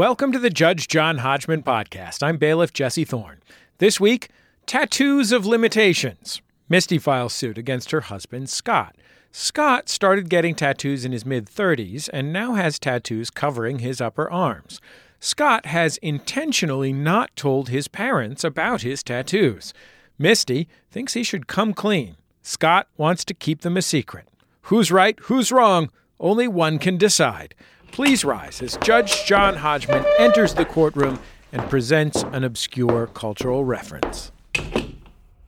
Welcome to the Judge John Hodgman podcast. I'm Bailiff Jesse Thorne. This week, tattoos of limitations. Misty files suit against her husband, Scott. Scott started getting tattoos in his mid-30s and now has tattoos covering his upper arms. Scott has intentionally not told his parents about his tattoos. Misty thinks he should come clean. Scott wants to keep them a secret. Who's right? Who's wrong? Only one can decide. Please rise as Judge John Hodgman enters the courtroom and presents an obscure cultural reference.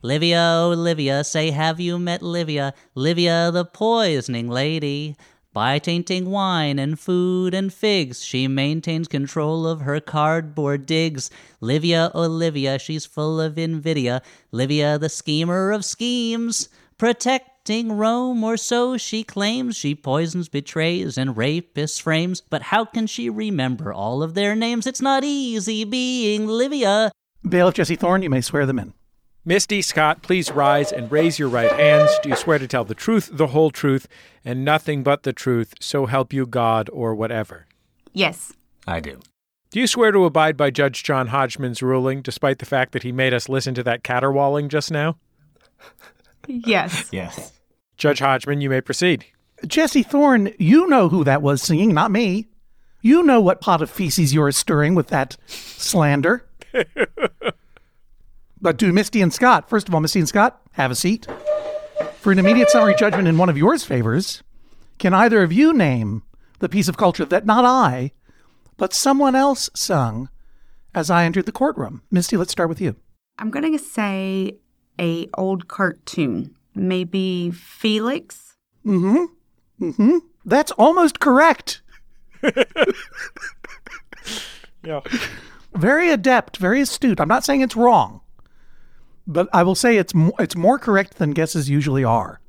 Livia, oh Livia, say have you met Livia, Livia the poisoning lady. By tainting wine and food and figs, she maintains control of her cardboard digs. Livia, oh Livia, she's full of invidia. Livia, the schemer of schemes, protecting Rome, or so she claims. She poisons, betrays, and rapists frames. But how can she remember all of their names? It's not easy being Livia. Bailiff Jesse Thorne, you may swear them in. Misty, Scott, please rise and raise your right hands. Do you swear to tell the truth, the whole truth, and nothing but the truth, so help you God or whatever? Yes. I do. Do you swear to abide by Judge John Hodgman's ruling, despite the fact that he made us listen to that caterwauling just now? Yes. Yes. Judge Hodgman, you may proceed. Jesse Thorne, you know who that was singing, not me. You know what pot of feces you're stirring with that slander. But do Misty and Scott, first of all, Misty and Scott, have a seat. For an immediate summary judgment in one of yours favors, can either of you name the piece of culture that not I, but someone else sung as I entered the courtroom? Misty, let's start with you. I'm going to say a old cartoon, maybe Felix. That's almost correct. Yeah. Very adept, very astute. I'm not saying it's wrong. But I will say it's more correct than guesses usually are.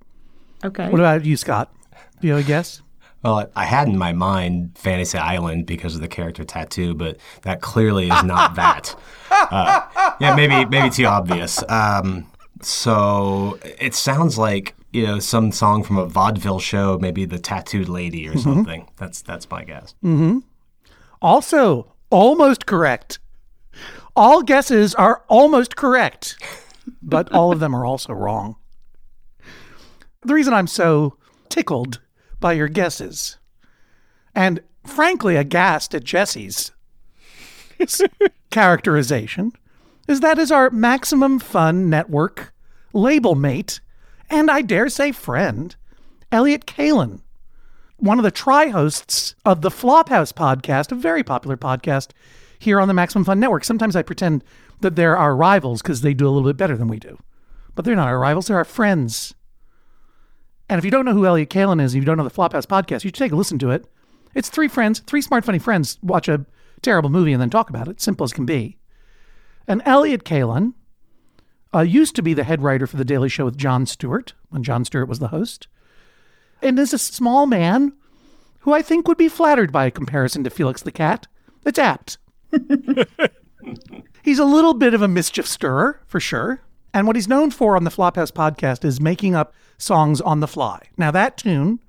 Okay. What about you, Scott? Do you have a guess? Well, I had in my mind Fantasy Island because of the character tattoo, but that clearly is not that. Yeah, maybe too obvious. So it sounds like, you know, some song from a vaudeville show, maybe The Tattooed Lady or something. That's my guess. Also, almost correct. All guesses are almost correct, but all of them are also wrong. The reason I'm so tickled by your guesses, and frankly aghast at Jesse's characterization, is that is our Maximum Fun network label mate, and I dare say friend, Elliot Kalin, one of the tri-hosts of the Flophouse podcast, a very popular podcast here on the Maximum Fun Network. Sometimes I pretend that they're our rivals because they do a little bit better than we do. But they're not our rivals. They're our friends. And if you don't know who Elliot Kalin is, and you don't know the Flophouse podcast, you should take a listen to it. It's three friends, three smart, funny friends, watch a terrible movie and then talk about it. Simple as can be. And Elliot Kalin used to be the head writer for The Daily Show with Jon Stewart, when Jon Stewart was the host. And is a small man who I think would be flattered by a comparison to Felix the Cat. It's apt. He's a little bit of a mischief stirrer, for sure. And what he's known for on the Flophouse podcast is making up songs on the fly. Now, that tune,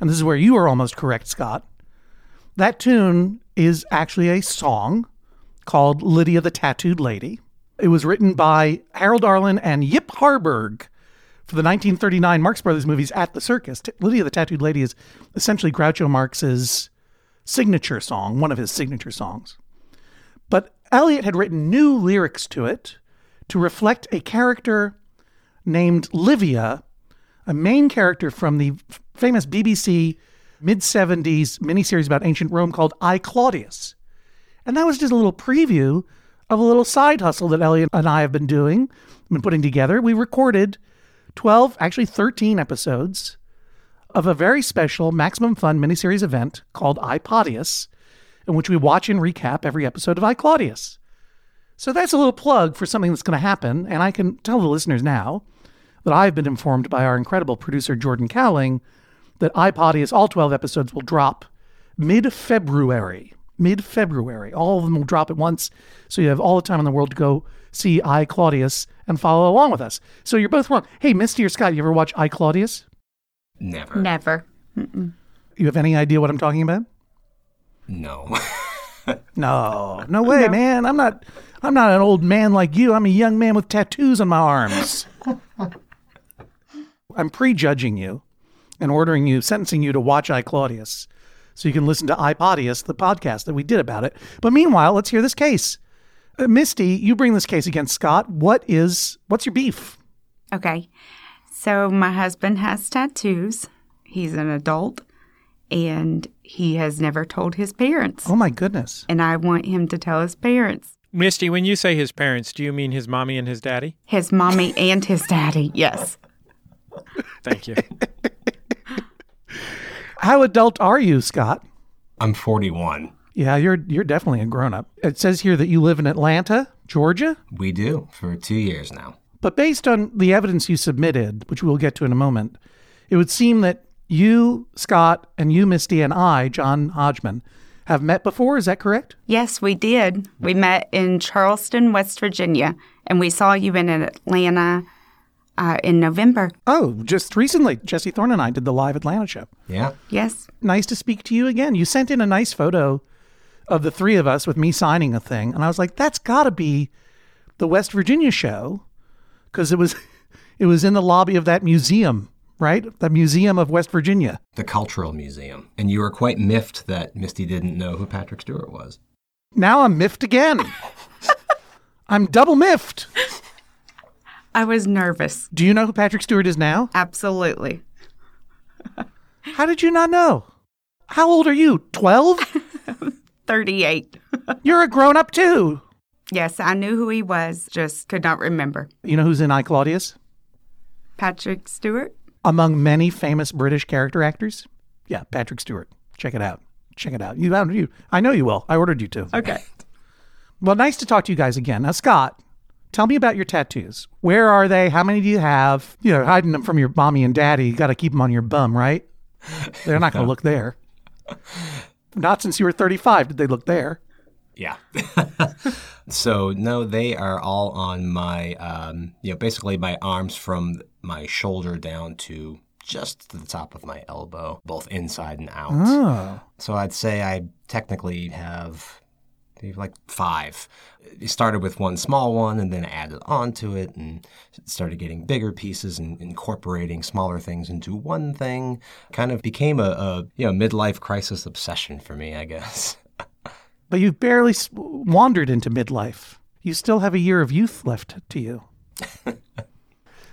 and this is where you are almost correct, Scott, that tune is actually a song called Lydia the Tattooed Lady. It was written by Harold Arlen and Yip Harburg for the 1939 Marx Brothers movies At the Circus. Lydia the Tattooed Lady is essentially Groucho Marx's signature song, one of his signature songs. But Elliot had written new lyrics to it to reflect a character named Livia, a main character from the famous BBC mid-70s miniseries about ancient Rome called I, Claudius. And that was just a little preview of a little side hustle that Elliot and I have been doing, been putting together. We recorded 12, actually 13 episodes of a very special Maximum Fun miniseries event called iPodius, in which we watch and recap every episode of I, Claudius. So that's a little plug for something that's going to happen, and I can tell the listeners now that I've been informed by our incredible producer, Jordan Cowling, that iPodius, all 12 episodes, will drop mid-February. Mid-February. All of them will drop at once, so you have all the time in the world to go see I, Claudius and follow along with us. So you're both wrong. Hey, Misty or Scott, you ever watch I, Claudius? Never. Never. Mm-mm. You have any idea what I'm talking about? No. No way, no. Man. I'm not an old man like you. I'm a young man with tattoos on my arms. I'm prejudging you and ordering you, sentencing you to watch I, Claudius, so you can listen to iPodius, the podcast that we did about it. But meanwhile, let's hear this case. Misty, you bring this case against Scott. What's your beef? Okay. So my husband has tattoos. He's an adult, and he has never told his parents. Oh, my goodness. And I want him to tell his parents. Misty, when you say his parents, do you mean his mommy and his daddy? His mommy and his daddy, yes. Thank you. How adult are you, Scott? I'm 41. Yeah, you're definitely a grown-up. It says here that you live in Atlanta, Georgia? We do, for 2 years now. But based on the evidence you submitted, which we'll get to in a moment, it would seem that you, Scott, and you, Misty, and I, John Hodgman, have met before. Is that correct? Yes, we did. We met in Charleston, West Virginia, and we saw you in Atlanta in November. Oh, just recently. Jesse Thorne and I did the live Atlanta show. Yeah. Yes. Nice to speak to you again. You sent in a nice photo of the three of us with me signing a thing. And I was like, that's got to be the West Virginia show, because it was in the lobby of that museum, right? The Museum of West Virginia. The Cultural Museum. And you were quite miffed that Misty didn't know who Patrick Stewart was. Now I'm miffed again. I'm double miffed. I was nervous. Do you know who Patrick Stewart is now? Absolutely. How did you not know? How old are you? 12? 38. You're a grown-up, too. Yes, I knew who he was, just could not remember. You know who's in I, Claudius? Patrick Stewart. Among many famous British character actors? Yeah, Patrick Stewart. Check it out. Check it out. I know you will. I ordered you to. Okay. Well, nice to talk to you guys again. Now, Scott, tell me about your tattoos. Where are they? How many do you have? You know, hiding them from your mommy and daddy. You got to keep them on your bum, right? They're not going to look there. Not since you were 35 did they look there. Yeah. So, no, they are all on my, basically my arms from my shoulder down to just to the top of my elbow, both inside and out. Oh. So I'd say I technically have like five. It started with one small one and then added on to it and started getting bigger pieces and incorporating smaller things into one thing. Kind of became a midlife crisis obsession for me, I guess. But you've barely wandered into midlife. You still have a year of youth left to you.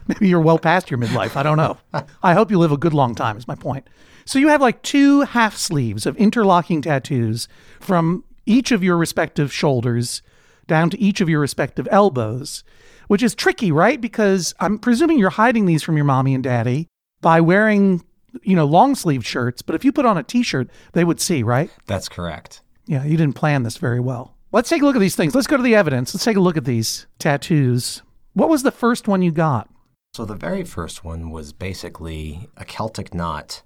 Maybe you're well past your midlife. I don't know. I hope you live a good long time is my point. So you have like two half sleeves of interlocking tattoos from each of your respective shoulders down to each of your respective elbows, which is tricky, right? Because I'm presuming you're hiding these from your mommy and daddy by wearing, long sleeve shirts. But if you put on a T-shirt, they would see, right? That's correct. Yeah, you didn't plan this very well. Let's take a look at these things. Let's go to the evidence. Let's take a look at these tattoos. What was the first one you got? So the very first one was basically a Celtic knot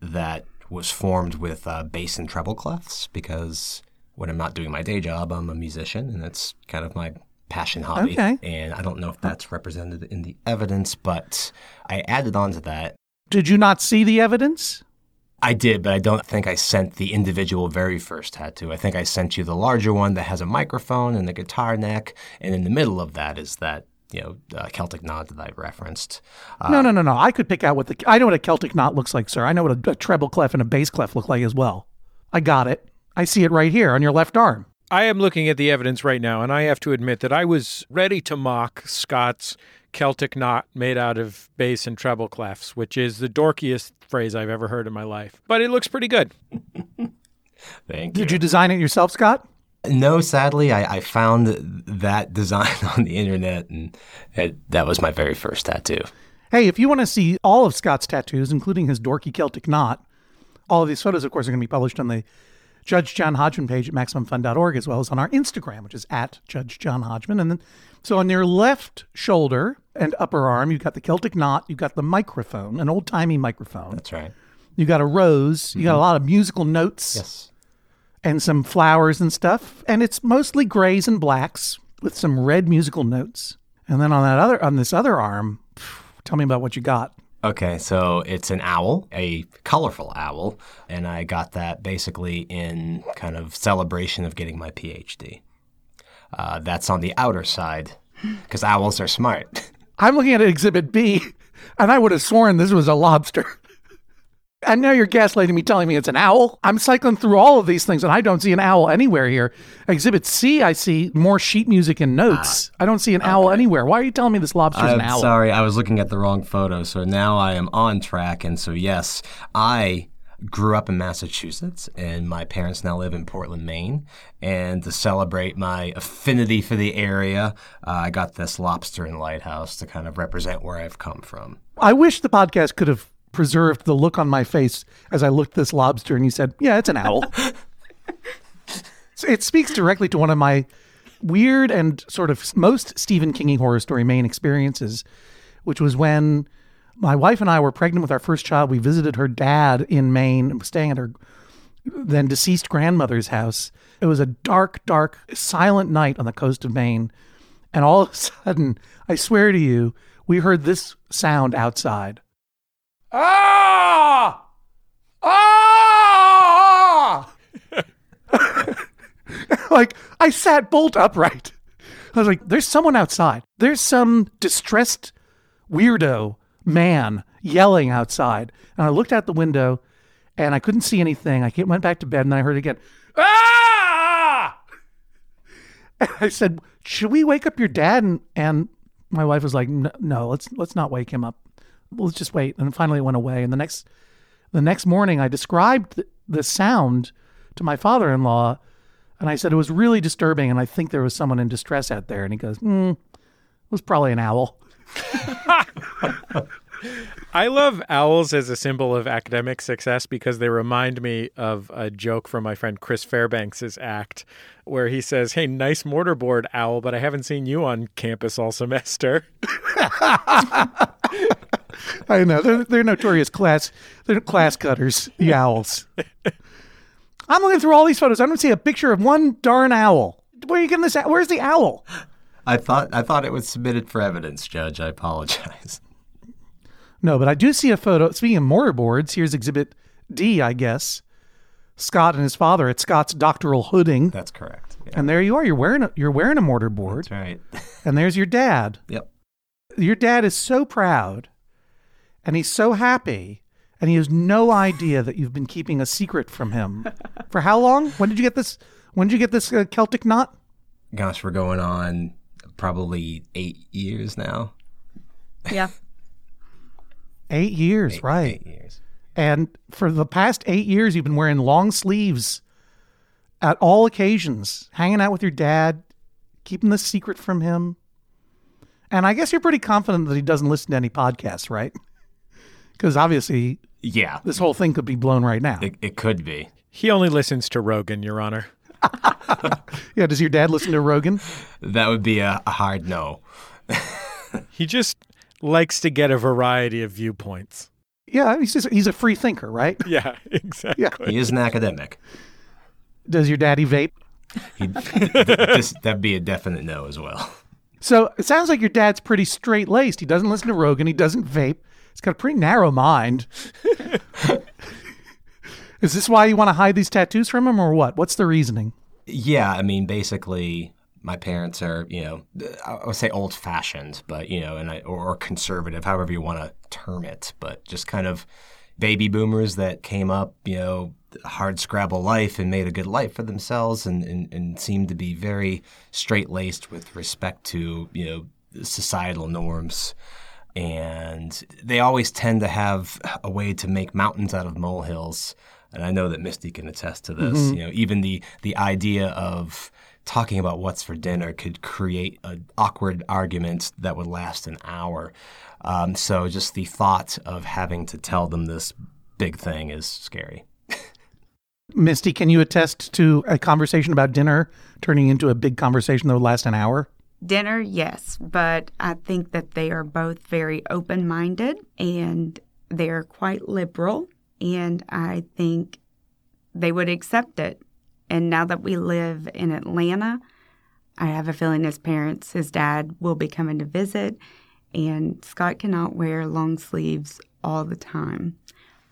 that was formed with bass and treble clefs because when I'm not doing my day job, I'm a musician, and that's kind of my passion hobby. Okay. And I don't know if that's represented in the evidence, but I added on to that. Did you not see the evidence? I did, but I don't think I sent the individual very first tattoo. I think I sent you the larger one that has a microphone and a guitar neck, and in the middle of that is that Celtic knot that I referenced. No. I could pick out I know what a Celtic knot looks like, sir. I know what a treble clef and a bass clef look like as well. I got it. I see it right here on your left arm. I am looking at the evidence right now, and I have to admit that I was ready to mock Scott's Celtic knot made out of bass and treble clefs, which is the dorkiest phrase I've ever heard in my life. But it looks pretty good. Thank you. Did you design it yourself, Scott? No, sadly, I found that design on the internet, and that was my very first tattoo. Hey, if you want to see all of Scott's tattoos, including his dorky Celtic knot, all of these photos, of course, are going to be published on the Judge John Hodgman page at MaximumFun.org, as well as on our Instagram, which is at Judge John Hodgman. And then, so on your left shoulder and upper arm, you've got the Celtic knot, you've got the microphone, an old-timey microphone. That's right. You've got a rose, you got a lot of musical notes. Yes. And some flowers and stuff. And it's mostly grays and blacks with some red musical notes. And then on this other arm, tell me about what you got. Okay, so it's an owl, a colorful owl, and I got that basically in kind of celebration of getting my PhD. That's on the outer side, because owls are smart. I'm looking at Exhibit B, and I would have sworn this was a lobster. And now you're gaslighting me, telling me it's an owl. I'm cycling through all of these things, and I don't see an owl anywhere here. Exhibit C, I see more sheet music and notes. I don't see an owl anywhere. Why are you telling me this lobster's an owl? Sorry, I was looking at the wrong photo, so now I am on track. And so, yes, I grew up in Massachusetts, and my parents now live in Portland, Maine. And to celebrate my affinity for the area, I got this lobster and lighthouse to kind of represent where I've come from. I wish the podcast could have preserved the look on my face as I looked at this lobster and you said, yeah, it's an owl. So it speaks directly to one of my weird and sort of most Stephen King-y horror story main experiences, which was when my wife and I were pregnant with our first child. We visited her dad in Maine and was staying at her then deceased grandmother's house. It was a dark, dark, silent night on the coast of Maine. And all of a sudden, I swear to you, we heard this sound outside. Ah! Ah! Like, I sat bolt upright. I was like, there's someone outside. There's some distressed weirdo man yelling outside. And I looked out the window, and I couldn't see anything. I went back to bed, and then I heard it again. Ah! And I said, should we wake up your dad? And my wife was like, no, let's not wake him up. Let's just wait. And finally it went away. And the next morning, I described the sound to my father-in-law. And I said, it was really disturbing. And I think there was someone in distress out there. And he goes, it was probably an owl. I love owls as a symbol of academic success because they remind me of a joke from my friend Chris Fairbanks's act where he says, hey, nice mortarboard, owl, but I haven't seen you on campus all semester. I know. They're notorious class cutters, the owls. I'm looking through all these photos. I don't see a picture of one darn owl. Where are you getting this? Where's the owl? I thought it was submitted for evidence, Judge. I apologize. No, but I do see a photo. Speaking of mortarboards, here's Exhibit D, I guess. Scott and his father at Scott's doctoral hooding. That's correct. Yeah. And there you are. You're wearing a mortarboard. That's right. And there's your dad. Yep. Your dad is so proud. And he's so happy, and he has no idea that you've been keeping a secret from him. For how long? When did you get this Celtic knot? Gosh, we're going on probably 8 years now. Yeah. 8 years, right. 8 years. And for the past 8 years, you've been wearing long sleeves at all occasions, hanging out with your dad, keeping the secret from him. And I guess you're pretty confident that he doesn't listen to any podcasts, right? Because obviously, yeah, this whole thing could be blown right now. It could be. He only listens to Rogan, Your Honor. Yeah, does your dad listen to Rogan? That would be a hard no. He just likes to get a variety of viewpoints. Yeah, he's a free thinker, right? Yeah, exactly. Yeah. He is an academic. Does your daddy vape? That'd be a definite no as well. So it sounds like your dad's pretty straight-laced. He doesn't listen to Rogan. He doesn't vape. He's got a pretty narrow mind. Is this why you want to hide these tattoos from him or what? What's the reasoning? Yeah, I mean, basically, my parents are, you know, I would say old-fashioned, but, you know, or conservative, however you want to term it, but just kind of baby boomers that came up, you know, hardscrabble life and made a good life for themselves and seemed to be very straight-laced with respect to, you know, societal norms. And they always tend to have a way to make mountains out of molehills. And I know that Misty can attest to this. Mm-hmm. You know, even the idea of talking about what's for dinner could create an awkward argument that would last an hour. So just the thought of having to tell them this big thing is scary. Misty, can you attest to a conversation about dinner turning into a big conversation that would last an hour? Dinner, yes, but I think that they are both very open-minded and they're quite liberal, and I think they would accept it. And now that we live in Atlanta, I have a feeling his parents, his dad, will be coming to visit, and Scott cannot wear long sleeves all the time.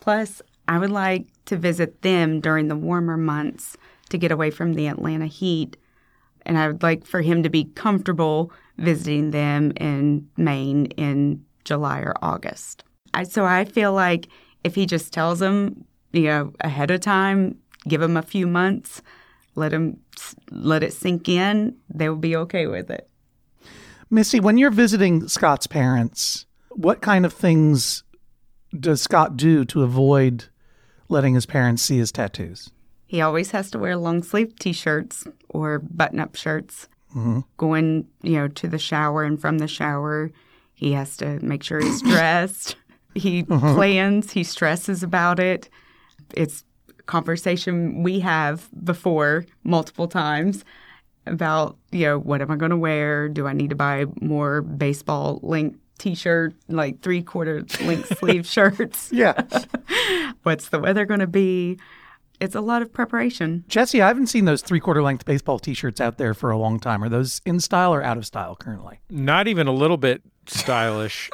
Plus, I would like to visit them during the warmer months to get away from the Atlanta heat, and I would like for him to be comfortable visiting them in Maine in July or August. So I feel like if he just tells them, you know, ahead of time, give them a few months, let it sink in, they will be okay with it. Missy, when you're visiting Scott's parents, what kind of things does Scott do to avoid letting his parents see his tattoos? He always has to wear long-sleeve T-shirts or button-up shirts. Mm-hmm. Going, you know, to the shower and from the shower, he has to make sure he's dressed. He plans. He stresses about it. It's a conversation we have before multiple times about, you know, what am I going to wear? Do I need to buy more baseball-length T-shirt, like three-quarter length sleeve shirts? Yeah. What's the weather going to be? It's a lot of preparation. Jesse, I haven't seen those three-quarter length baseball T-shirts out there for a long time. Are those in style or out of style currently? Not even a little bit stylish.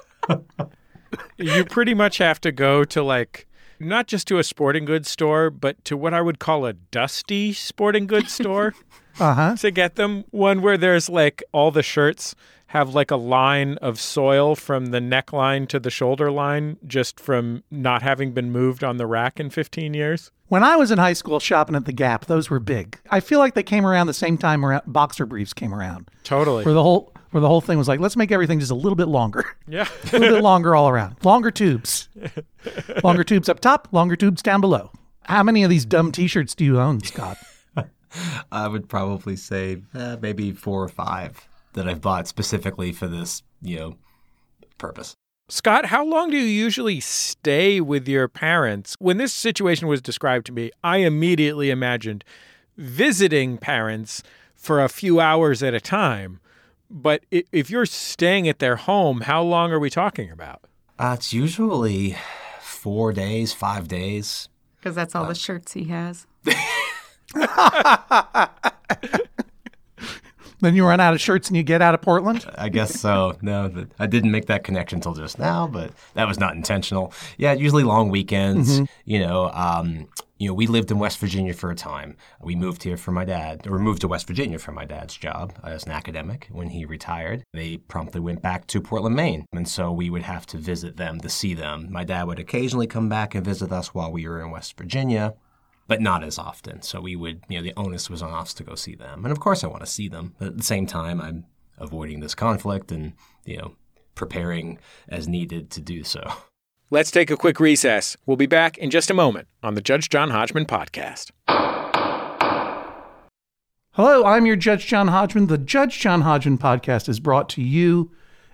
You pretty much have to go to, like, not just to a sporting goods store, but to what I would call a dusty sporting goods store to get them. One where there's, like, all the shirts have, like, a line of soil from the neckline to the shoulder line just from not having been moved on the rack in 15 years. When I was in high school shopping at the Gap, those were big. I feel like they came around the same time around, boxer briefs came around. Totally. Where the whole thing was like, let's make everything just a little bit longer. Yeah. A little bit longer all around. Longer tubes. Longer tubes up top, longer tubes down below. How many of these dumb T-shirts do you own, Scott? I would probably say maybe 4 or 5 that I've bought specifically for this, you know, purpose. Scott, how long do you usually stay with your parents? When this situation was described to me, I immediately imagined visiting parents for a few hours at a time. But if you're staying at their home, how long are we talking about? It's usually 4 days, 5 days. Because that's all the shirts he has. Then you run out of shirts and you get out of Portland? I guess so. No, I didn't make that connection until just now, but that was not intentional. Yeah, usually long weekends. Mm-hmm. You know, we lived in West Virginia for a time. We moved here for my dad, or moved to West Virginia for my dad's job as an academic. When he retired, they promptly went back to Portland, Maine. And so we would have to visit them to see them. My dad would occasionally come back and visit us while we were in West Virginia, but not as often. So we would, you know, the onus was on us to go see them. And of course I want to see them, but at the same time, I'm avoiding this conflict and, you know, preparing as needed to do so. Let's take a quick recess. We'll be back in just a moment on the Judge John Hodgman podcast. Hello, I'm your Judge John Hodgman. The Judge John Hodgman podcast is brought to you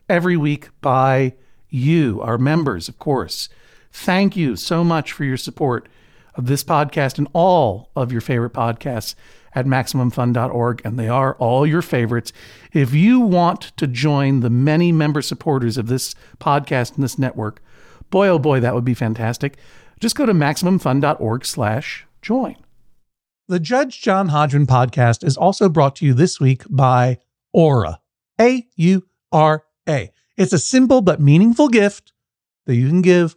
every week by you, our members, of course. Thank you so much for your support of this podcast and all of your favorite podcasts at MaximumFun.org, and they are all your favorites. If you want to join the many member supporters of this podcast and this network, boy, oh boy, that would be fantastic. Just go to MaximumFun.org/join. The Judge John Hodgman podcast is also brought to you this week by Aura, A-U-R-A. It's a simple but meaningful gift that you can give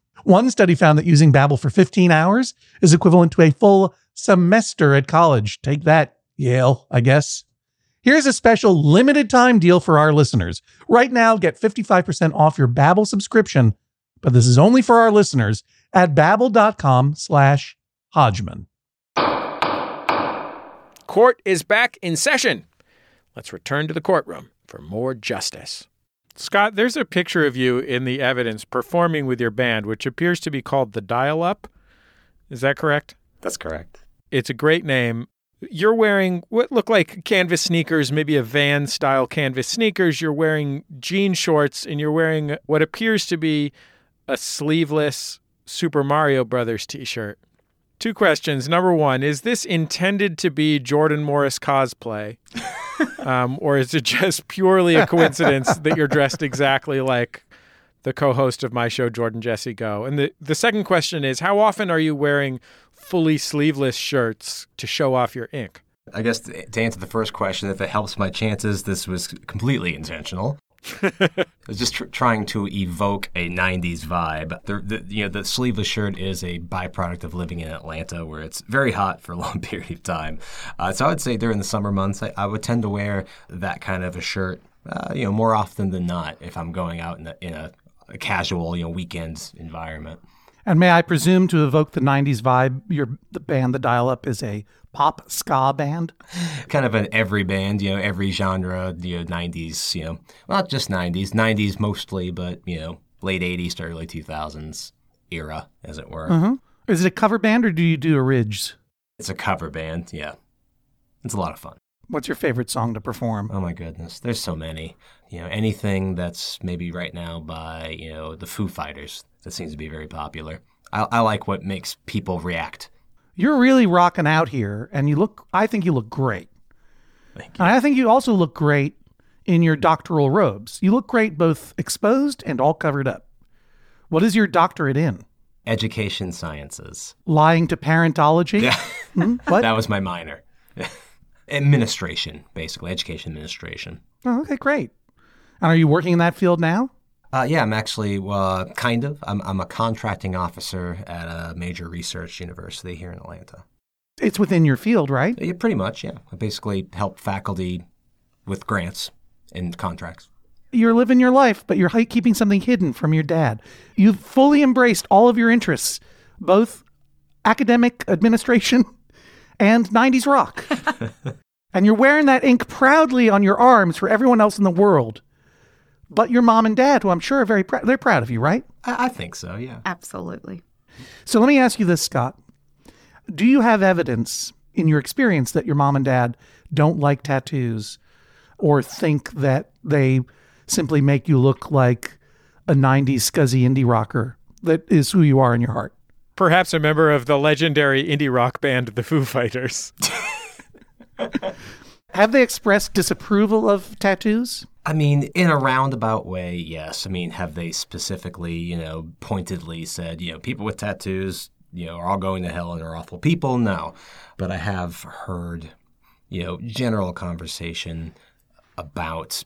One study found that using Babbel for 15 hours is equivalent to a full semester at college. Take that, Yale, I guess. Here's a special limited time deal for our listeners. Right now, get 55% off your Babbel subscription, but this is only for our listeners at babbel.com/Hodgman. Court is back in session. Let's return to the courtroom for more justice. Scott, there's a picture of you in the evidence performing with your band, which appears to be called The Dial-Up. Is that correct? That's correct. It's a great name. You're wearing what look like canvas sneakers, maybe a van-style canvas sneakers. You're wearing jean shorts, and you're wearing what appears to be a sleeveless Super Mario Brothers T-shirt. Two questions. Number one, is this intended to be Jordan Morris cosplay? Or is it just purely a coincidence that you're dressed exactly like the co-host of my show, Jordan Jesse Go? And the second question is, how often are you wearing fully sleeveless shirts to show off your ink? I guess to answer the first question, if it helps my chances, this was completely intentional. I was just trying to evoke a 90s vibe. The sleeveless shirt is a byproduct of living in Atlanta, where it's very hot for a long period of time. So I would say during the summer months, I would tend to wear that kind of a shirt, more often than not, if I'm going out in a casual, weekend environment. And may I presume to evoke the 90s vibe, the band The Dial-Up is a pop ska band? Kind of an every band, every genre, 90s, not just 90s mostly, but, late 80s to early 2000s era, as it were. Mm-hmm. Is it a cover band or do you do originals? It's a cover band, yeah. It's a lot of fun. What's your favorite song to perform? Oh, my goodness. There's so many. Anything that's maybe right now by, the Foo Fighters. That seems to be very popular. I like what makes people react. You're really rocking out here, and I think you look great. Thank you. And I think you also look great in your doctoral robes. You look great both exposed and all covered up. What is your doctorate in? Education sciences. Lying to parentology? Yeah. What? That was my minor. Administration, basically. Education administration. Oh, okay, great. And are you working in that field now? Yeah, I'm actually, kind of. I'm a contracting officer at a major research university here in Atlanta. It's within your field, right? Yeah, pretty much, yeah. I basically help faculty with grants and contracts. You're living your life, but you're keeping something hidden from your dad. You've fully embraced all of your interests, both academic administration and 90s rock. And you're wearing that ink proudly on your arms for everyone else in the world. But your mom and dad, who I'm sure are very proud, they're proud of you, right? I think so, yeah. Absolutely. So let me ask you this, Scott. Do you have evidence in your experience that your mom and dad don't like tattoos or think that they simply make you look like a 90s scuzzy indie rocker that is who you are in your heart? Perhaps a member of the legendary indie rock band, the Foo Fighters. Have they expressed disapproval of tattoos? I mean, in a roundabout way, yes. I mean, have they specifically, pointedly said, people with tattoos, are all going to hell and are awful people? No. But I have heard, general conversation about,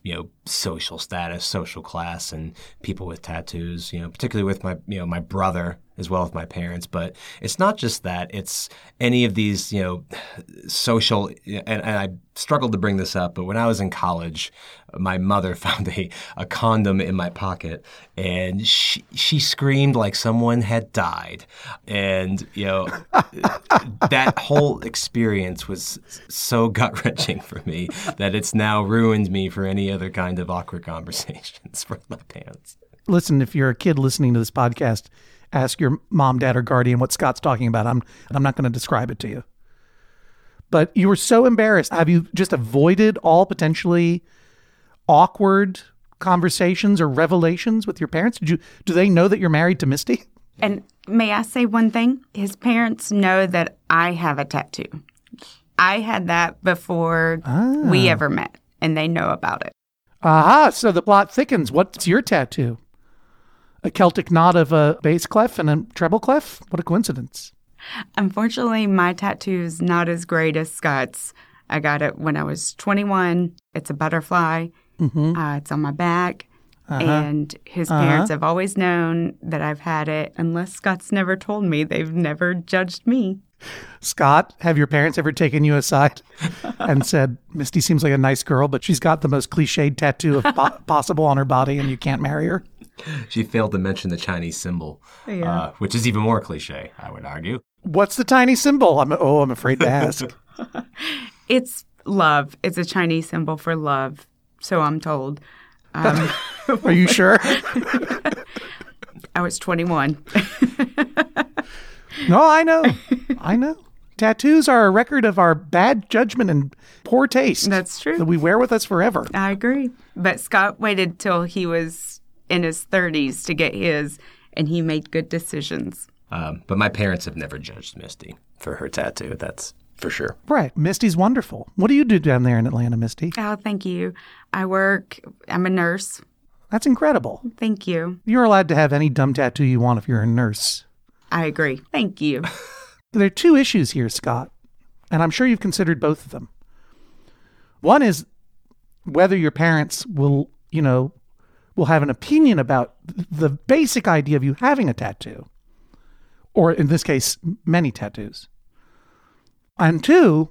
social status, social class, and people with tattoos, particularly with my, my brother as well with my parents. But it's not just that. It's any of these, you know, social – and I struggled to bring this up, but when I was in college, my mother found a condom in my pocket, and she screamed like someone had died. And, you know, that whole experience was so gut-wrenching for me that it's now ruined me for any other kind of awkward conversations with my parents. Listen, if you're a kid listening to this podcast, ask your mom, dad, or guardian what Scott's talking about. I'm not going to describe it to you. But you were so embarrassed. Have you just avoided all potentially awkward conversations or revelations with your parents? Do they know that you're married to Misty? And may I say one thing? His parents know that I have a tattoo. I had that before we ever met, and they know about it. Aha, so the plot thickens. What's your tattoo? A Celtic knot of a bass clef and a treble clef? What a coincidence. Unfortunately, my tattoo is not as great as Scott's. I got it when I was 21. It's a butterfly. Mm-hmm. It's on my back. Uh-huh. And his parents have always known that I've had it, unless Scott's never told me. They've never judged me. Scott, have your parents ever taken you aside and said, Misty seems like a nice girl, but she's got the most cliched tattoo of possible on her body and you can't marry her? She failed to mention the Chinese symbol, which is even more cliche, I would argue. What's the tiny symbol? I'm afraid to ask. It's love. It's a Chinese symbol for love, so I'm told. Are you sure? I was 21. No, I know. I know. Tattoos are a record of our bad judgment and poor taste. That's true. That we wear with us forever. I agree. But Scott waited till he was in his 30s to get his, and he made good decisions. But my parents have never judged Misty for her tattoo. That's for sure. Right. Misty's wonderful. What do you do down there in Atlanta, Misty? Oh, thank you. I work. I'm a nurse. That's incredible. Thank you. You're allowed to have any dumb tattoo you want if you're a nurse. I agree. Thank you. There are two issues here, Scott, and I'm sure you've considered both of them. One is whether your parents will have an opinion about the basic idea of you having a tattoo, or in this case, many tattoos. And two,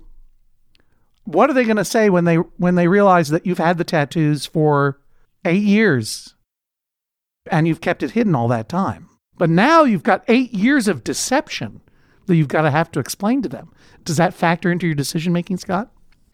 what are they going to say when they realize that you've had the tattoos for 8 years and you've kept it hidden all that time? But now you've got 8 years of deception that you've got to have to explain to them. Does that factor into your decision-making, Scott?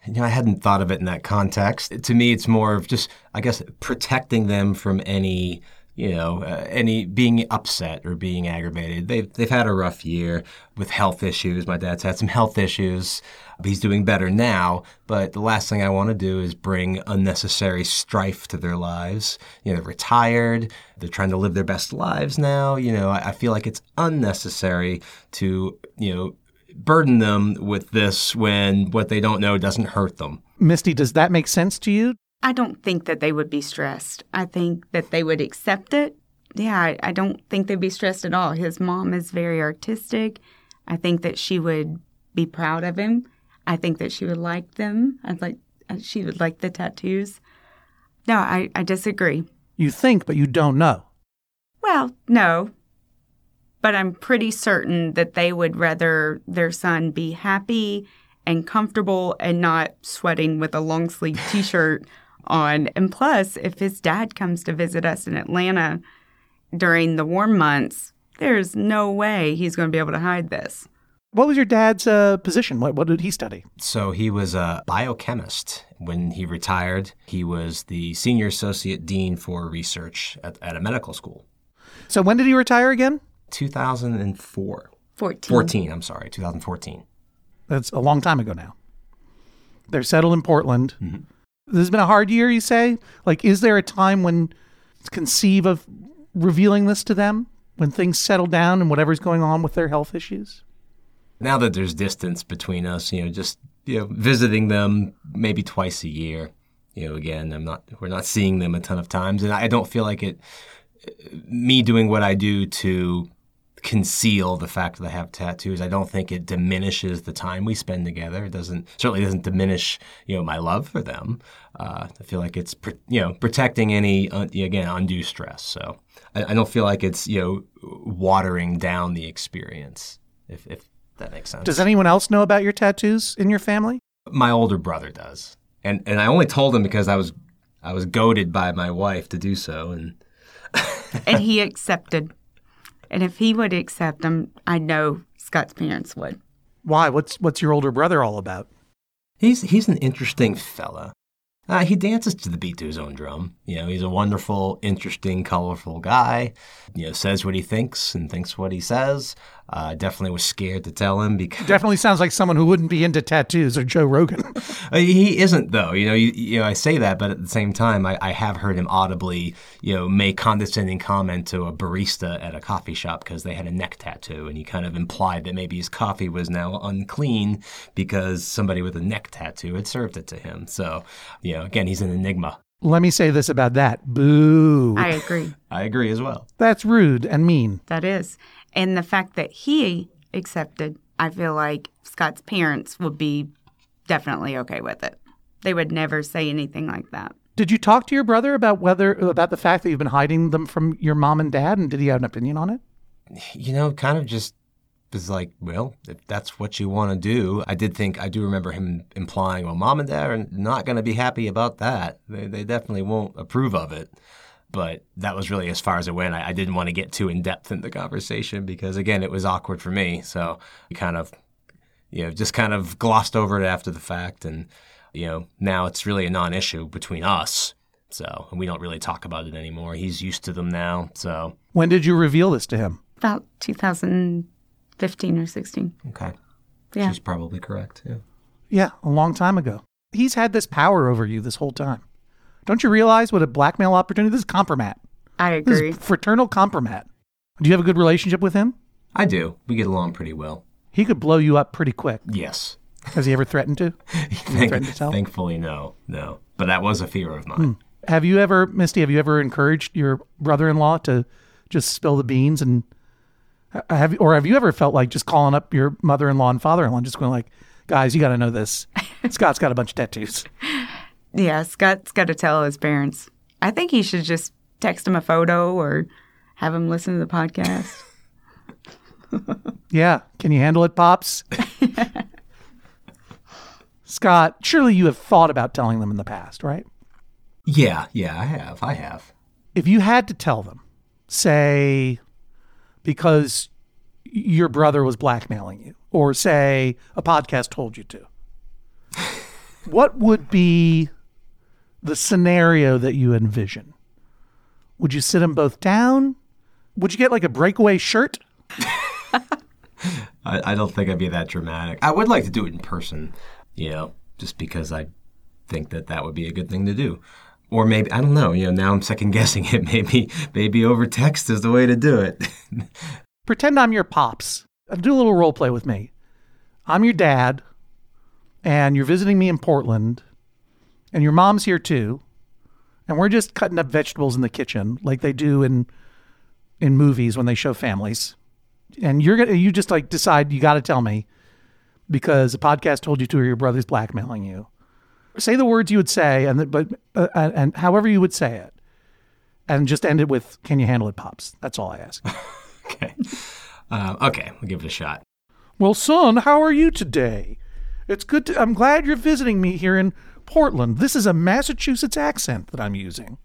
You know, I hadn't thought of it in that context. To me, it's more of just, I guess, protecting them from any, any being upset or being aggravated. They've had a rough year with health issues. My dad's had some health issues. He's doing better now. But the last thing I want to do is bring unnecessary strife to their lives. You know, they're retired. They're trying to live their best lives now. You know, I feel like it's unnecessary to, burden them with this when what they don't know doesn't hurt them. Misty, does that make sense to you? I don't think that they would be stressed. I think that they would accept it. Yeah, I don't think they'd be stressed at all. His mom is very artistic. I think that she would be proud of him. I think that she would like them. She would like the tattoos. No, I disagree. You think, but you don't know. Well, no. But I'm pretty certain that they would rather their son be happy and comfortable and not sweating with a long-sleeve T-shirt on. And plus, if his dad comes to visit us in Atlanta during the warm months, there's no way he's going to be able to hide this. What was your dad's position? What did he study? So he was a biochemist. When he retired, he was the senior associate dean for research at a medical school. So when did he retire again? 2014. 2014. That's a long time ago now. They're settled in Portland. Mm-hmm. This has been a hard year, you say? Like, is there a time when conceive of revealing this to them? When things settle down and whatever's going on with their health issues? Now that there's distance between us, visiting them maybe twice a year. Again, we're not seeing them a ton of times. And I don't feel like me doing what I do to conceal the fact that I have tattoos. I don't think it diminishes the time we spend together. It doesn't, certainly doesn't diminish, you know, my love for them. I feel like it's, you know, protecting any, again, undue stress. So I don't feel like it's, you know, watering down the experience, if that makes sense. Does anyone else know about your tattoos in your family? My older brother does. And I only told him because I was goaded by my wife to do so. And he accepted. And if he would accept them, I know Scott's parents would. Why? What's your older brother all about? He's an interesting fella. He dances to the beat to his own drum. You know, he's a wonderful, interesting, colorful guy. You know, says what he thinks and thinks what he says. Definitely was scared to tell him because definitely sounds like someone who wouldn't be into tattoos or Joe Rogan. He isn't, though. You know, you know, I say that, but at the same time, I have heard him audibly, you know, make condescending comment to a barista at a coffee shop because they had a neck tattoo, and he kind of implied that maybe his coffee was now unclean because somebody with a neck tattoo had served it to him. So, you know, again, he's an enigma. Let me say this about that. Boo. I agree. I agree as well. That's rude and mean. That is. And the fact that he accepted, I feel like Scott's parents would be definitely okay with it. They would never say anything like that. Did you talk to your brother about the fact that you've been hiding them from your mom and dad, and did he have an opinion on it? You know, kind of just was like, well, if that's what you want to do. I do remember him implying, well, mom and dad are not going to be happy about that. They definitely won't approve of it. But that was really as far as it went. I didn't want to get too in-depth in the conversation because, again, it was awkward for me. So we kind of, you know, just kind of glossed over it after the fact. And, you know, now it's really a non-issue between us. So, and we don't really talk about it anymore. He's used to them now. So. When did you reveal this to him? About 2015 or 16. Okay. Yeah. She's probably correct. Yeah. Yeah, a long time ago. He's had this power over you this whole time. Don't you realize what a blackmail opportunity? This is compromat. I agree. This is fraternal compromat. Do you have a good relationship with him? I do. We get along pretty well. He could blow you up pretty quick. Yes. Has he ever threatened to? Thankfully, no. No. But that was a fear of mine. Hmm. Have you ever, Misty, encouraged your brother-in-law to just spill the beans? And have you ever felt like just calling up your mother-in-law and father-in-law and just going like, guys, you got to know this. Scott's got a bunch of tattoos. Yeah, Scott's got to tell his parents. I think he should just text him a photo or have him listen to the podcast. Yeah. Can you handle it, Pops? Scott, surely you have thought about telling them in the past, right? Yeah, I have. If you had to tell them, say, because your brother was blackmailing you, or say, a podcast told you to, what would be the scenario that you envision? Would you sit them both down? Would you get like a breakaway shirt? I don't think I'd be that dramatic. I would like to do it in person, you know, just because I think that would be a good thing to do. Or maybe, I don't know, you know, now I'm second guessing it. Maybe over text is the way to do it. Pretend I'm your pops. Do a little role play with me. I'm your dad. And you're visiting me in Portland, and your mom's here too, and we're just cutting up vegetables in the kitchen like they do in movies when they show families. And you just like decide you got to tell me because the podcast told you to, or your brother's blackmailing you. Say the words you would say, and however you would say it, and just end it with "Can you handle it, Pops?" That's all I ask. Okay. Okay, we'll give it a shot. Well, son, how are you today? It's good. I'm glad you're visiting me here in Portland. This is a Massachusetts accent that I'm using.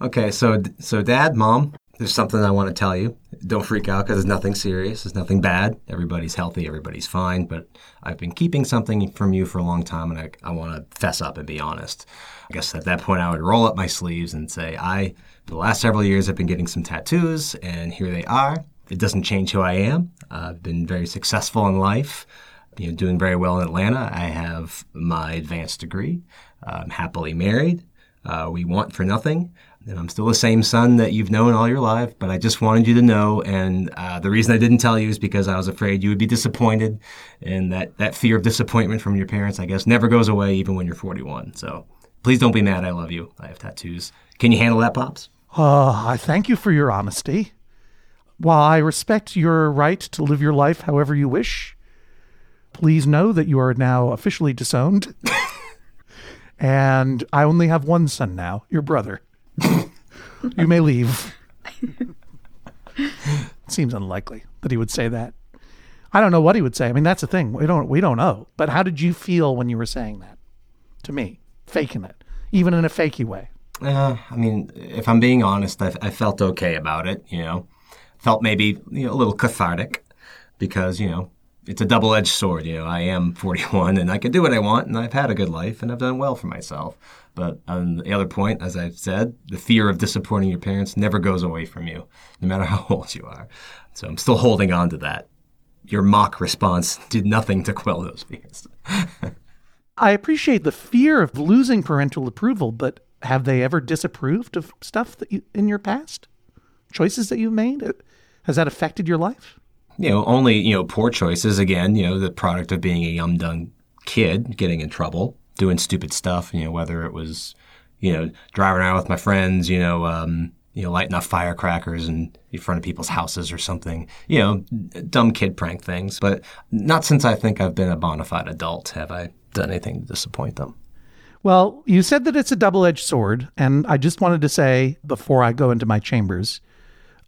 Okay, so Dad, Mom, there's something I want to tell you. Don't freak out because it's nothing serious. It's nothing bad. Everybody's healthy. Everybody's fine. But I've been keeping something from you for a long time, and I want to fess up and be honest. I guess at that point I would roll up my sleeves and say, for the last several years I've been getting some tattoos, and here they are. It doesn't change who I am. I've been very successful in life. You know, doing very well in Atlanta. I have my advanced degree. I'm happily married. We want for nothing. And I'm still the same son that you've known all your life, but I just wanted you to know. And the reason I didn't tell you is because I was afraid you would be disappointed. And that fear of disappointment from your parents, I guess, never goes away even when you're 41. So please don't be mad. I love you. I have tattoos. Can you handle that, Pops? I thank you for your honesty. While I respect your right to live your life however you wish, please know that you are now officially disowned. And I only have one son now, your brother. You may leave. It seems unlikely that he would say that. I don't know what he would say. I mean, that's the thing. We don't know. But how did you feel when you were saying that to me, faking it, even in a fakey way? I mean, if I'm being honest, I felt okay about it, you know. Felt maybe a little cathartic because, it's a double-edged sword. I am 41 and I can do what I want and I've had a good life and I've done well for myself. But on the other point, as I've said, the fear of disappointing your parents never goes away from you, no matter how old you are. So I'm still holding on to that. Your mock response did nothing to quell those fears. I appreciate the fear of losing parental approval, but have they ever disapproved of stuff that in your past? Choices that you've made? Has that affected your life? Only, poor choices. Again, the product of being a young, dumb kid, getting in trouble, doing stupid stuff, whether it was, driving around with my friends, lighting up firecrackers in front of people's houses or something, dumb kid prank things. But not since I think I've been a bona fide adult have I done anything to disappoint them. Well, you said that it's a double-edged sword, and I just wanted to say before I go into my chambers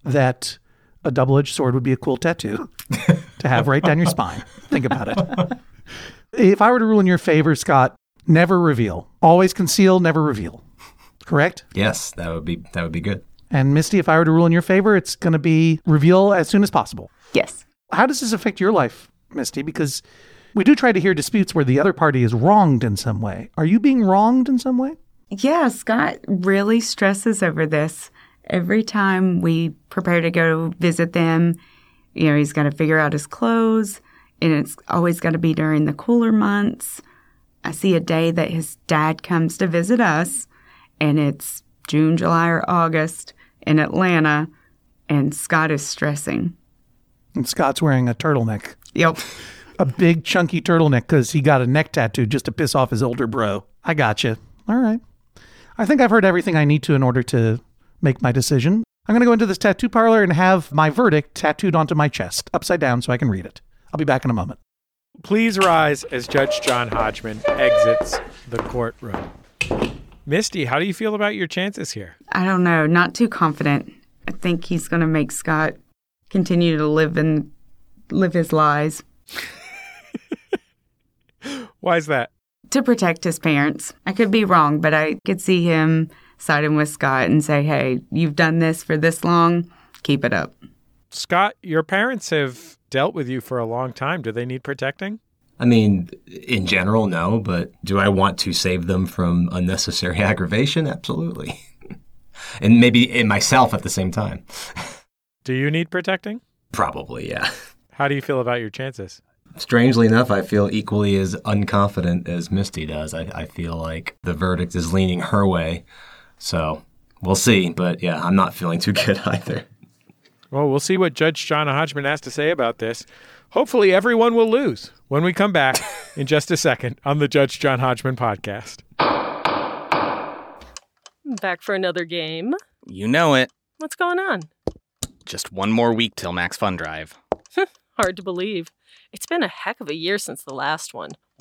that a double-edged sword would be a cool tattoo to have right down your spine. Think about it. If I were to rule in your favor, Scott, never reveal. Always conceal, never reveal. Correct? Yes, that would be good. And Misty, if I were to rule in your favor, it's going to be reveal as soon as possible. Yes. How does this affect your life, Misty? Because we do try to hear disputes where the other party is wronged in some way. Are you being wronged in some way? Yeah, Scott really stresses over this. Every time we prepare to go visit them, he's got to figure out his clothes, and it's always got to be during the cooler months. I see a day that his dad comes to visit us, and it's June, July, or August in Atlanta, and Scott is stressing. And Scott's wearing a turtleneck. Yep. A big, chunky turtleneck because he got a neck tattoo just to piss off his older bro. I gotcha. All right. I think I've heard everything I need to in order to make my decision. I'm going to go into this tattoo parlor and have my verdict tattooed onto my chest, upside down, so I can read it. I'll be back in a moment. Please rise as Judge John Hodgman exits the courtroom. Misty, how do you feel about your chances here? I don't know. Not too confident. I think he's going to make Scott continue to live his lies. Why is that? To protect his parents. I could be wrong, but I could see him siding with Scott and say, hey, you've done this for this long. Keep it up. Scott, your parents have dealt with you for a long time. Do they need protecting? I mean, in general, no. But do I want to save them from unnecessary aggravation? Absolutely. And maybe in myself at the same time. Do you need protecting? Probably, yeah. How do you feel about your chances? Strangely enough, I feel equally as unconfident as Misty does. I feel like the verdict is leaning her way. So we'll see. But yeah, I'm not feeling too good either. Well, we'll see what Judge John Hodgman has to say about this. Hopefully everyone will lose when we come back in just a second on the Judge John Hodgman podcast. Back for another game. You know it. What's going on? Just one more week till Max Fun Drive. Hard to believe. It's been a heck of a year since the last one.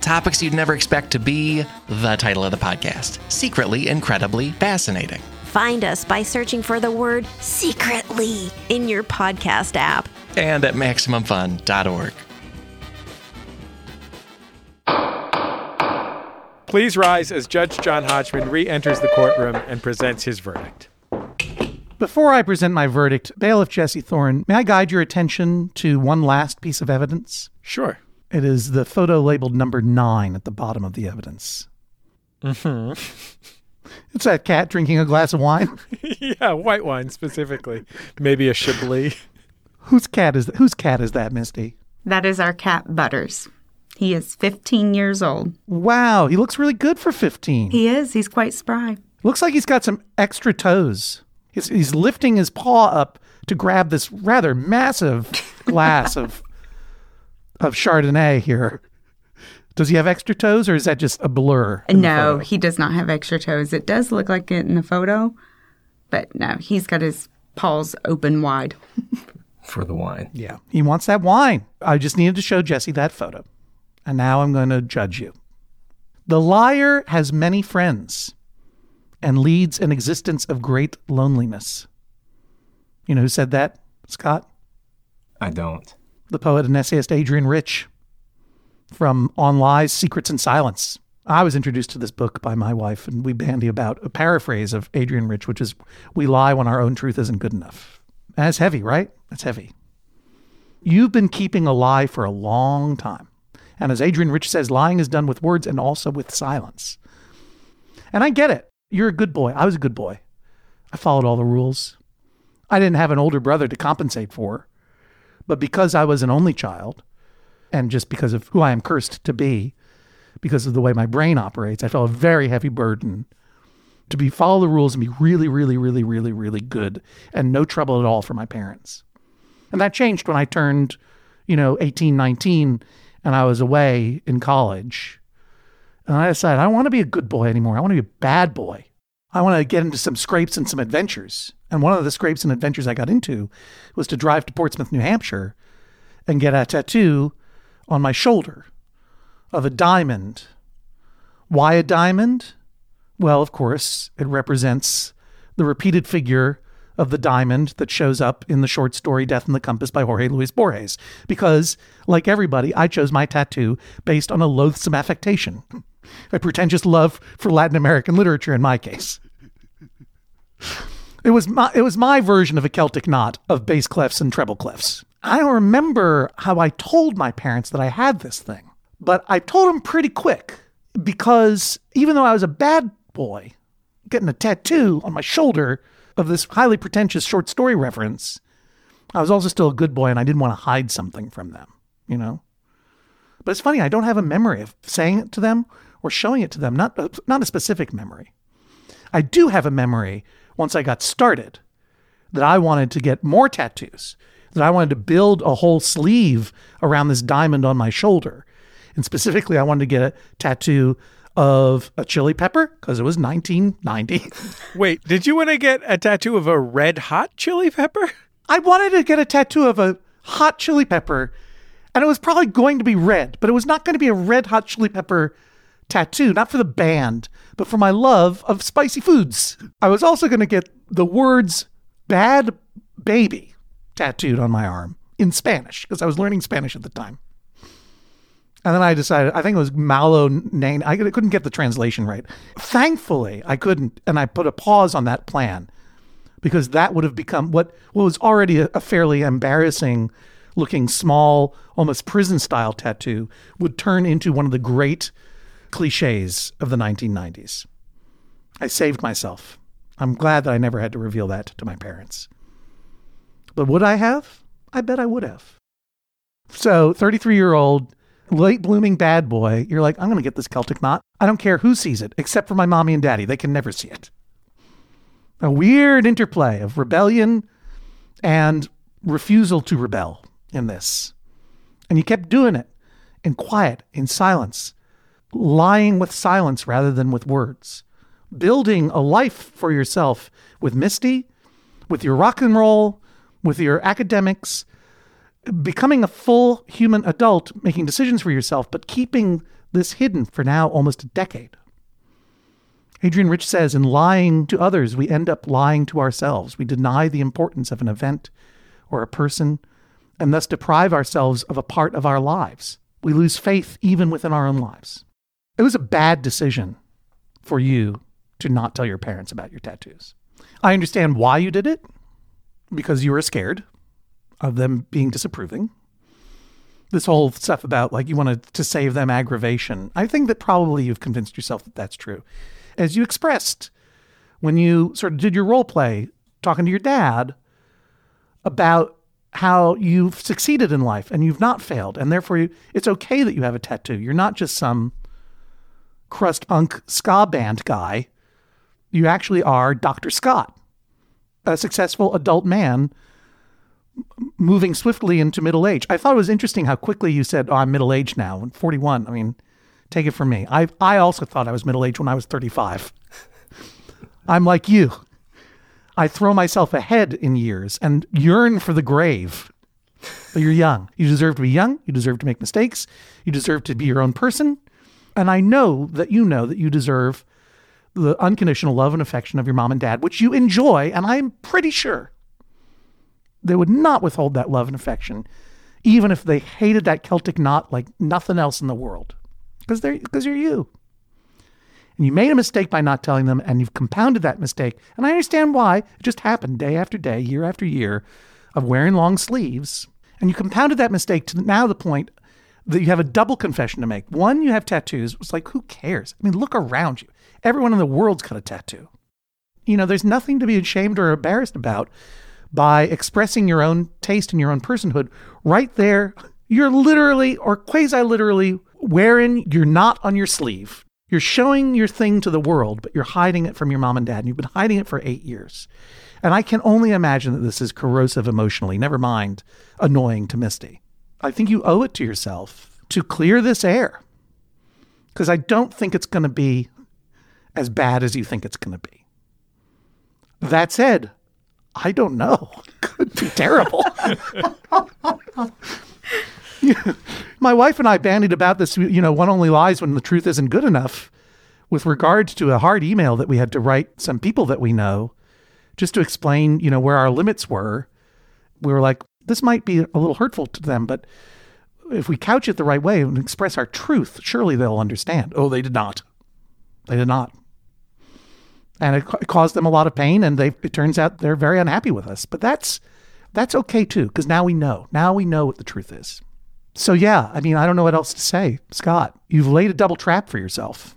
topics you'd never expect to be the title of the podcast. Secretly, incredibly fascinating. Find us by searching for the word secretly in your podcast app. And at MaximumFun.org. Please rise as Judge John Hodgman re-enters the courtroom and presents his verdict. Before I present my verdict, Bailiff Jesse Thorne, may I guide your attention to one last piece of evidence? Sure. It is the photo labeled number 9 at the bottom of the evidence. Mm-hmm. It's that cat drinking a glass of wine. Yeah, white wine specifically. Maybe a Chablis. Whose cat is that, Misty? That is our cat, Butters. He is 15 years old. Wow, he looks really good for 15. He is. He's quite spry. Looks like he's got some extra toes. He's lifting his paw up to grab this rather massive glass of Chardonnay here. Does he have extra toes, or is that just a blur? No, he does not have extra toes. It does look like it in the photo, but no, he's got his paws open wide. For the wine. Yeah, he wants that wine. I just needed to show Jesse that photo. And now I'm going to judge you. The liar has many friends and leads an existence of great loneliness. You know who said that, Scott? I don't. The poet and essayist Adrienne Rich from On Lies, Secrets, and Silence. I was introduced to this book by my wife, and we bandy about a paraphrase of Adrienne Rich, which is, we lie when our own truth isn't good enough. And that's heavy, right? That's heavy. You've been keeping a lie for a long time. And as Adrienne Rich says, lying is done with words and also with silence. And I get it. You're a good boy. I was a good boy. I followed all the rules. I didn't have an older brother to compensate for. But because I was an only child, and just because of who I am cursed to be, because of the way my brain operates, I felt a very heavy burden to follow the rules and be really, really, really, really, really good and no trouble at all for my parents. And that changed when I turned, 18, 19, and I was away in college. And I decided, I don't want to be a good boy anymore. I want to be a bad boy. I want to get into some scrapes and some adventures. And one of the scrapes and adventures I got into was to drive to Portsmouth, New Hampshire, and get a tattoo on my shoulder of a diamond. Why a diamond? Well, of course, it represents the repeated figure of the diamond that shows up in the short story Death and the Compass by Jorge Luis Borges. Because, like everybody, I chose my tattoo based on a loathsome affectation. A pretentious love for Latin American literature, in my case. It was my version of a Celtic knot of bass clefs and treble clefs. I don't remember how I told my parents that I had this thing, but I told them pretty quick, because even though I was a bad boy, getting a tattoo on my shoulder of this highly pretentious short story reference, I was also still a good boy, and I didn't want to hide something from them, But it's funny, I don't have a memory of saying it to them or showing it to them, not a specific memory. I do have a memory, once I got started, that I wanted to get more tattoos, that I wanted to build a whole sleeve around this diamond on my shoulder. And specifically, I wanted to get a tattoo of a chili pepper, because it was 1990. Wait, did you want to get a tattoo of a red hot chili pepper? I wanted to get a tattoo of a hot chili pepper, and it was probably going to be red, but it was not going to be a red hot chili pepper tattoo, not for the band, but for my love of spicy foods. I was also going to get the words bad baby tattooed on my arm in Spanish, because I was learning Spanish at the time. And then I decided, I think it was malo nane. I couldn't get the translation right. Thankfully, I couldn't. And I put a pause on that plan, because that would have become what was already a fairly embarrassing looking small, almost prison-style tattoo would turn into one of the great cliches of the 1990s. I saved myself. I'm glad that I never had to reveal that to my parents. But would I have? I bet I would have. So 33-year-old, late-blooming bad boy, you're like, I'm going to get this Celtic knot. I don't care who sees it, except for my mommy and daddy. They can never see it. A weird interplay of rebellion and refusal to rebel in this. And you kept doing it in quiet, in silence, lying with silence rather than with words, building a life for yourself with Misty, with your rock and roll, with your academics, becoming a full human adult, making decisions for yourself, but keeping this hidden for now almost a decade. Adrienne Rich says, in lying to others, we end up lying to ourselves. We deny the importance of an event or a person, and thus deprive ourselves of a part of our lives. We lose faith even within our own lives. It was a bad decision for you to not tell your parents about your tattoos. I understand why you did it, because you were scared of them being disapproving. This whole stuff about, like, you wanted to save them aggravation. I think that probably you've convinced yourself that that's true. As you expressed when you sort of did your role play, talking to your dad about how you've succeeded in life and you've not failed. And therefore, it's okay that you have a tattoo. You're not just some crust punk ska band guy. You actually are Dr. Scott, a successful adult man moving swiftly into middle age. I thought it was interesting how quickly you said, oh, I'm middle aged now. I'm 41. I mean, take it from me. I also thought I was middle aged when I was 35. I'm like you. I throw myself ahead in years and yearn for the grave. But you're young. You deserve to be young. You deserve to make mistakes. You deserve to be your own person. And I know that you deserve the unconditional love and affection of your mom and dad, which you enjoy. And I'm pretty sure they would not withhold that love and affection, even if they hated that Celtic knot like nothing else in the world, because you're you. And you made a mistake by not telling them, and you've compounded that mistake. And I understand why. It just happened day after day, year after year of wearing long sleeves. And you compounded that mistake to now the point that you have a double confession to make. One, you have tattoos. It's like, who cares? I mean, look around you. Everyone in the world's got a tattoo. You know, there's nothing to be ashamed or embarrassed about by expressing your own taste and your own personhood right there. You're literally or quasi-literally wearing your knot on your sleeve. You're showing your thing to the world, but you're hiding it from your mom and dad. And you've been hiding it for 8 years. And I can only imagine that this is corrosive emotionally, never mind annoying to Misty. I think you owe it to yourself to clear this air, because I don't think it's going to be as bad as you think it's going to be. That said, I don't know. Could be terrible. My wife and I bandied about this, you know, one only lies when the truth isn't good enough, with regards to a hard email that we had to write some people that we know just to explain, you know, where our limits were. We were like, this might be a little hurtful to them, but if we couch it the right way and express our truth, surely they'll understand. Oh, they did not. They did not. And it caused them a lot of pain, and it turns out they're very unhappy with us. But that's okay, too, because now we know. Now we know what the truth is. So, yeah, I mean, I don't know what else to say, Scott. You've laid a double trap for yourself.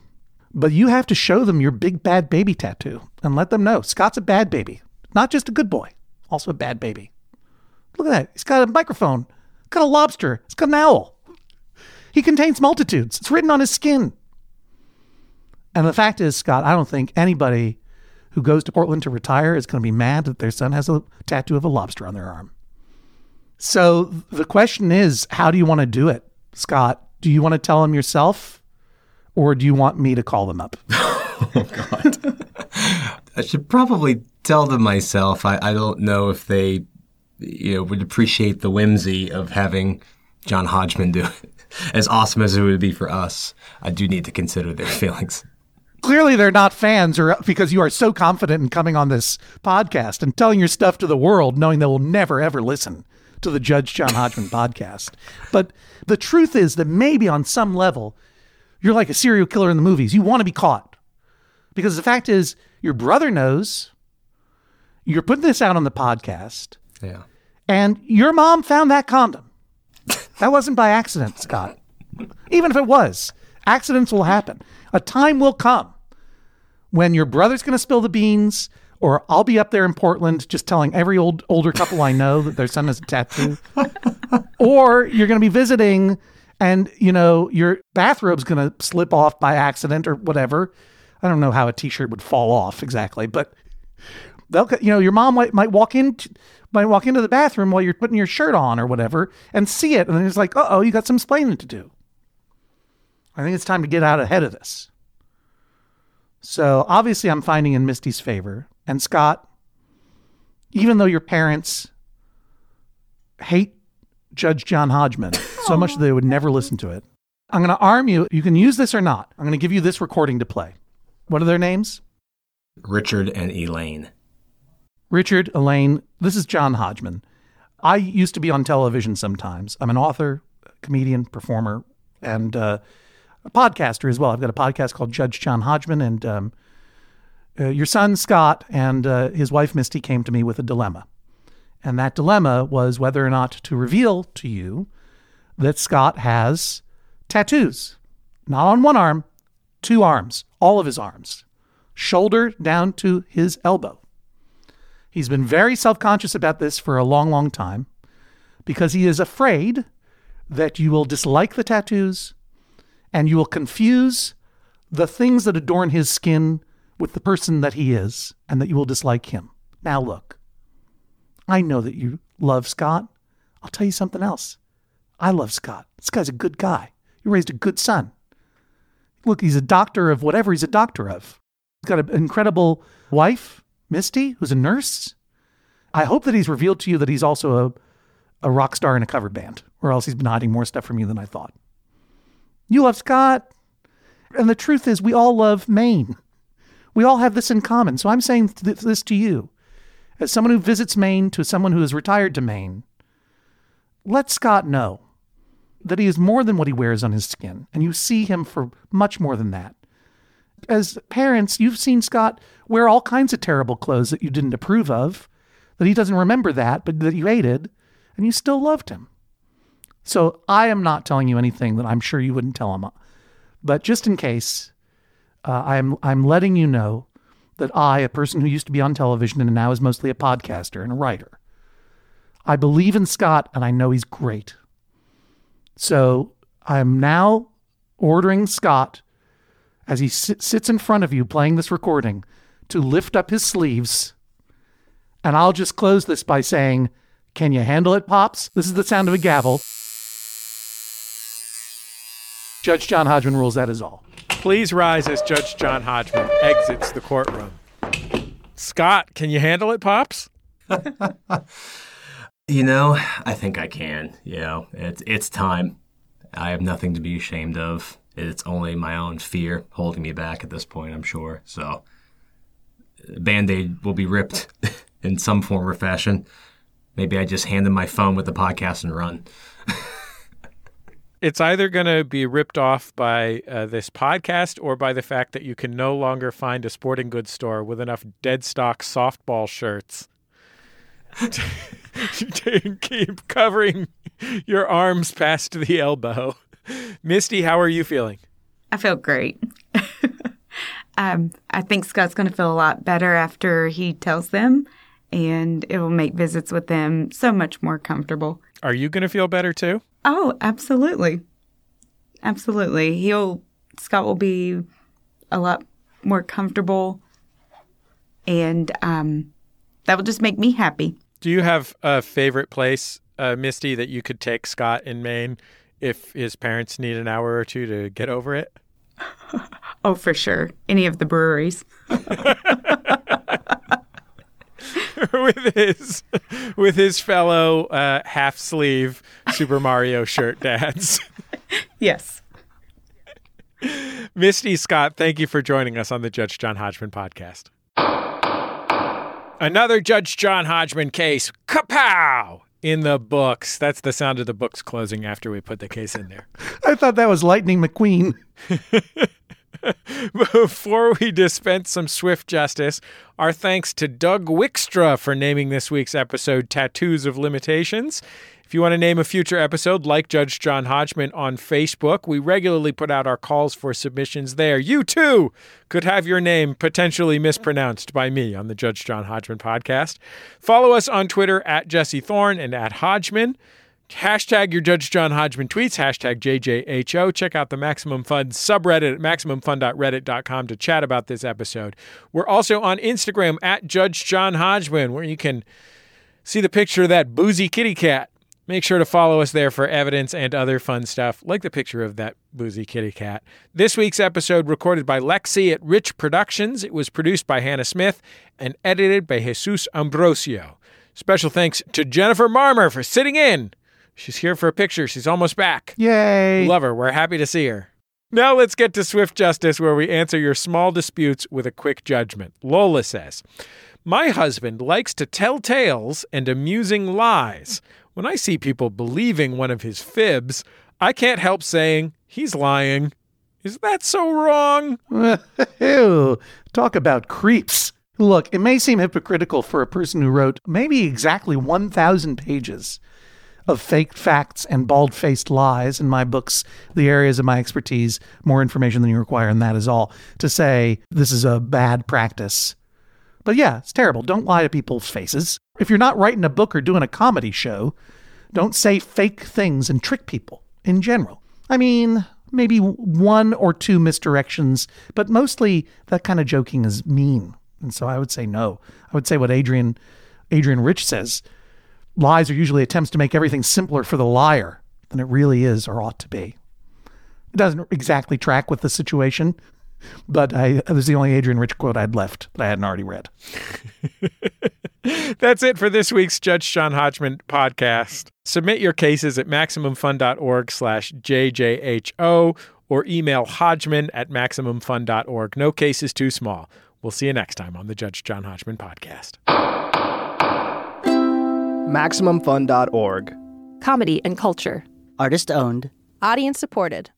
But you have to show them your big bad baby tattoo and let them know Scott's a bad baby. Not just a good boy, also a bad baby. Look at that. He's got a microphone. He's got a lobster. He's got an owl. He contains multitudes. It's written on his skin. And the fact is, Scott, I don't think anybody who goes to Portland to retire is going to be mad that their son has a tattoo of a lobster on their arm. So the question is, how do you want to do it, Scott? Do you want to tell them yourself, or do you want me to call them up? Oh, God. I should probably tell them myself. I don't know if they would appreciate the whimsy of having John Hodgman do it. As awesome as it would be for us, I do need to consider their feelings. Clearly, they're not fans, or because you are so confident in coming on this podcast and telling your stuff to the world, knowing they will never, ever listen to the Judge John Hodgman podcast. But the truth is that maybe on some level, you're like a serial killer in the movies. You want to be caught, because the fact is your brother knows you're putting this out on the podcast. Yeah. And your mom found that condom. That wasn't by accident, Scott. Even if it was, accidents will happen. A time will come when your brother's going to spill the beans, or I'll be up there in Portland just telling every older couple I know that their son has a tattoo. Or you're going to be visiting and, your bathrobe's going to slip off by accident or whatever. I don't know how a T-shirt would fall off exactly, but they'll, your mom might walk into the bathroom while you're putting your shirt on or whatever and see it. And then it's like, uh-oh, you got some explaining to do. I think it's time to get out ahead of this. So obviously I'm finding in Misty's favor. And Scott, even though your parents hate Judge John Hodgman so much that they would never listen to it, I'm going to arm you. You can use this or not. I'm going to give you this recording to play. What are their names? Richard and Elaine. Richard, Elaine. This is John Hodgman. I used to be on television sometimes. I'm an author, comedian, performer, and a podcaster as well. I've got a podcast called Judge John Hodgman, and your son, Scott, and his wife, Misty, came to me with a dilemma. And that dilemma was whether or not to reveal to you that Scott has tattoos, not on one arm, two arms, all of his arms, shoulder down to his elbow. He's been very self-conscious about this for a long, long time because he is afraid that you will dislike the tattoos and you will confuse the things that adorn his skin with the person that he is, and that you will dislike him. Now, look, I know that you love Scott. I'll tell you something else. I love Scott. This guy's a good guy. You raised a good son. Look, he's a doctor of whatever he's a doctor of. He's got an incredible wife, Misty, who's a nurse. I hope that he's revealed to you that he's also a rock star in a cover band, or else he's been hiding more stuff from you than I thought. You love Scott. And the truth is, we all love Maine. We all have this in common. So I'm saying this to you. As someone who visits Maine, to someone who is retired to Maine, let Scott know that he is more than what he wears on his skin. And you see him for much more than that. As parents, you've seen Scott wear all kinds of terrible clothes that you didn't approve of, that he doesn't remember that, but that you hated, and you still loved him. So I am not telling you anything that I'm sure you wouldn't tell him. But just in case, I'm letting you know that I, a person who used to be on television and now is mostly a podcaster and a writer, I believe in Scott and I know he's great. So I'm now ordering Scott, as he sits in front of you playing this recording, to lift up his sleeves. And I'll just close this by saying, can you handle it, Pops? This is the sound of a gavel. Judge John Hodgman rules, that is all. Please rise as Judge John Hodgman exits the courtroom. Scott, can you handle it, Pops? You know, I think I can. You know, it's time. I have nothing to be ashamed of. It's only my own fear holding me back at this point, I'm sure. So, Band-Aid will be ripped in some form or fashion. Maybe I just hand them my phone with the podcast and run. It's either going to be ripped off by this podcast or by the fact that you can no longer find a sporting goods store with enough dead stock softball shirts to keep covering your arms past the elbow. Misty, how are you feeling? I feel great. I think Scott's going to feel a lot better after he tells them, and it will make visits with them so much more comfortable. Are you going to feel better too? Oh, absolutely. Absolutely. Scott will be a lot more comfortable, and that will just make me happy. Do you have a favorite place, Misty, that you could take Scott in Maine if his parents need an hour or two to get over it? Oh, for sure. Any of the breweries. with his fellow half-sleeve Super Mario shirt dads. Yes. Misty, Scott, thank you for joining us on the Judge John Hodgman podcast. Another Judge John Hodgman case. Kapow! In the books. That's the sound of the books closing after we put the case in there. I thought that was Lightning McQueen. Before we dispense some swift justice, our thanks to Doug Wickstra for naming this week's episode Tattoos of Limitations. If you want to name a future episode, like Judge John Hodgman on Facebook, we regularly put out our calls for submissions there. You, too, could have your name potentially mispronounced by me on the Judge John Hodgman podcast. Follow us on Twitter @JesseThorne and @Hodgman. Hashtag your Judge John Hodgman tweets, #JJHO. Check out the Maximum Fun subreddit at MaximumFun.reddit.com to chat about this episode. We're also on Instagram @JudgeJohnHodgman, where you can see the picture of that boozy kitty cat. Make sure to follow us there for evidence and other fun stuff, like the picture of that boozy kitty cat. This week's episode recorded by Lexi at Rich Productions. It was produced by Hannah Smith and edited by Jesus Ambrosio. Special thanks to Jennifer Marmer for sitting in She's here for a picture. She's almost back. Yay. Love her. We're happy to see her. Now let's get to Swift Justice, where we answer your small disputes with a quick judgment. Lola says, my husband likes to tell tales and amusing lies. When I see people believing one of his fibs, I can't help saying he's lying. Is that so wrong? Ew. Talk about creeps. Look, it may seem hypocritical for a person who wrote maybe exactly 1,000 pages of fake facts and bald-faced lies in my books, the areas of my expertise, more information than you require, and that is all, to say this is a bad practice. But yeah, it's terrible. Don't lie to people's faces. If you're not writing a book or doing a comedy show, don't say fake things and trick people in general. I mean, maybe one or two misdirections, but mostly that kind of joking is mean. And so I would say no. I would say what Adrienne Rich says, lies are usually attempts to make everything simpler for the liar than it really is or ought to be. It doesn't exactly track with the situation, but it was the only Adrienne Rich quote I'd left that I hadn't already read. That's it for this week's Judge John Hodgman podcast. Submit your cases at MaximumFun.org/JJHO or email Hodgman@MaximumFun.org. No case is too small. We'll see you next time on the Judge John Hodgman podcast. MaximumFun.org. Comedy and culture. Artist owned. Audience supported.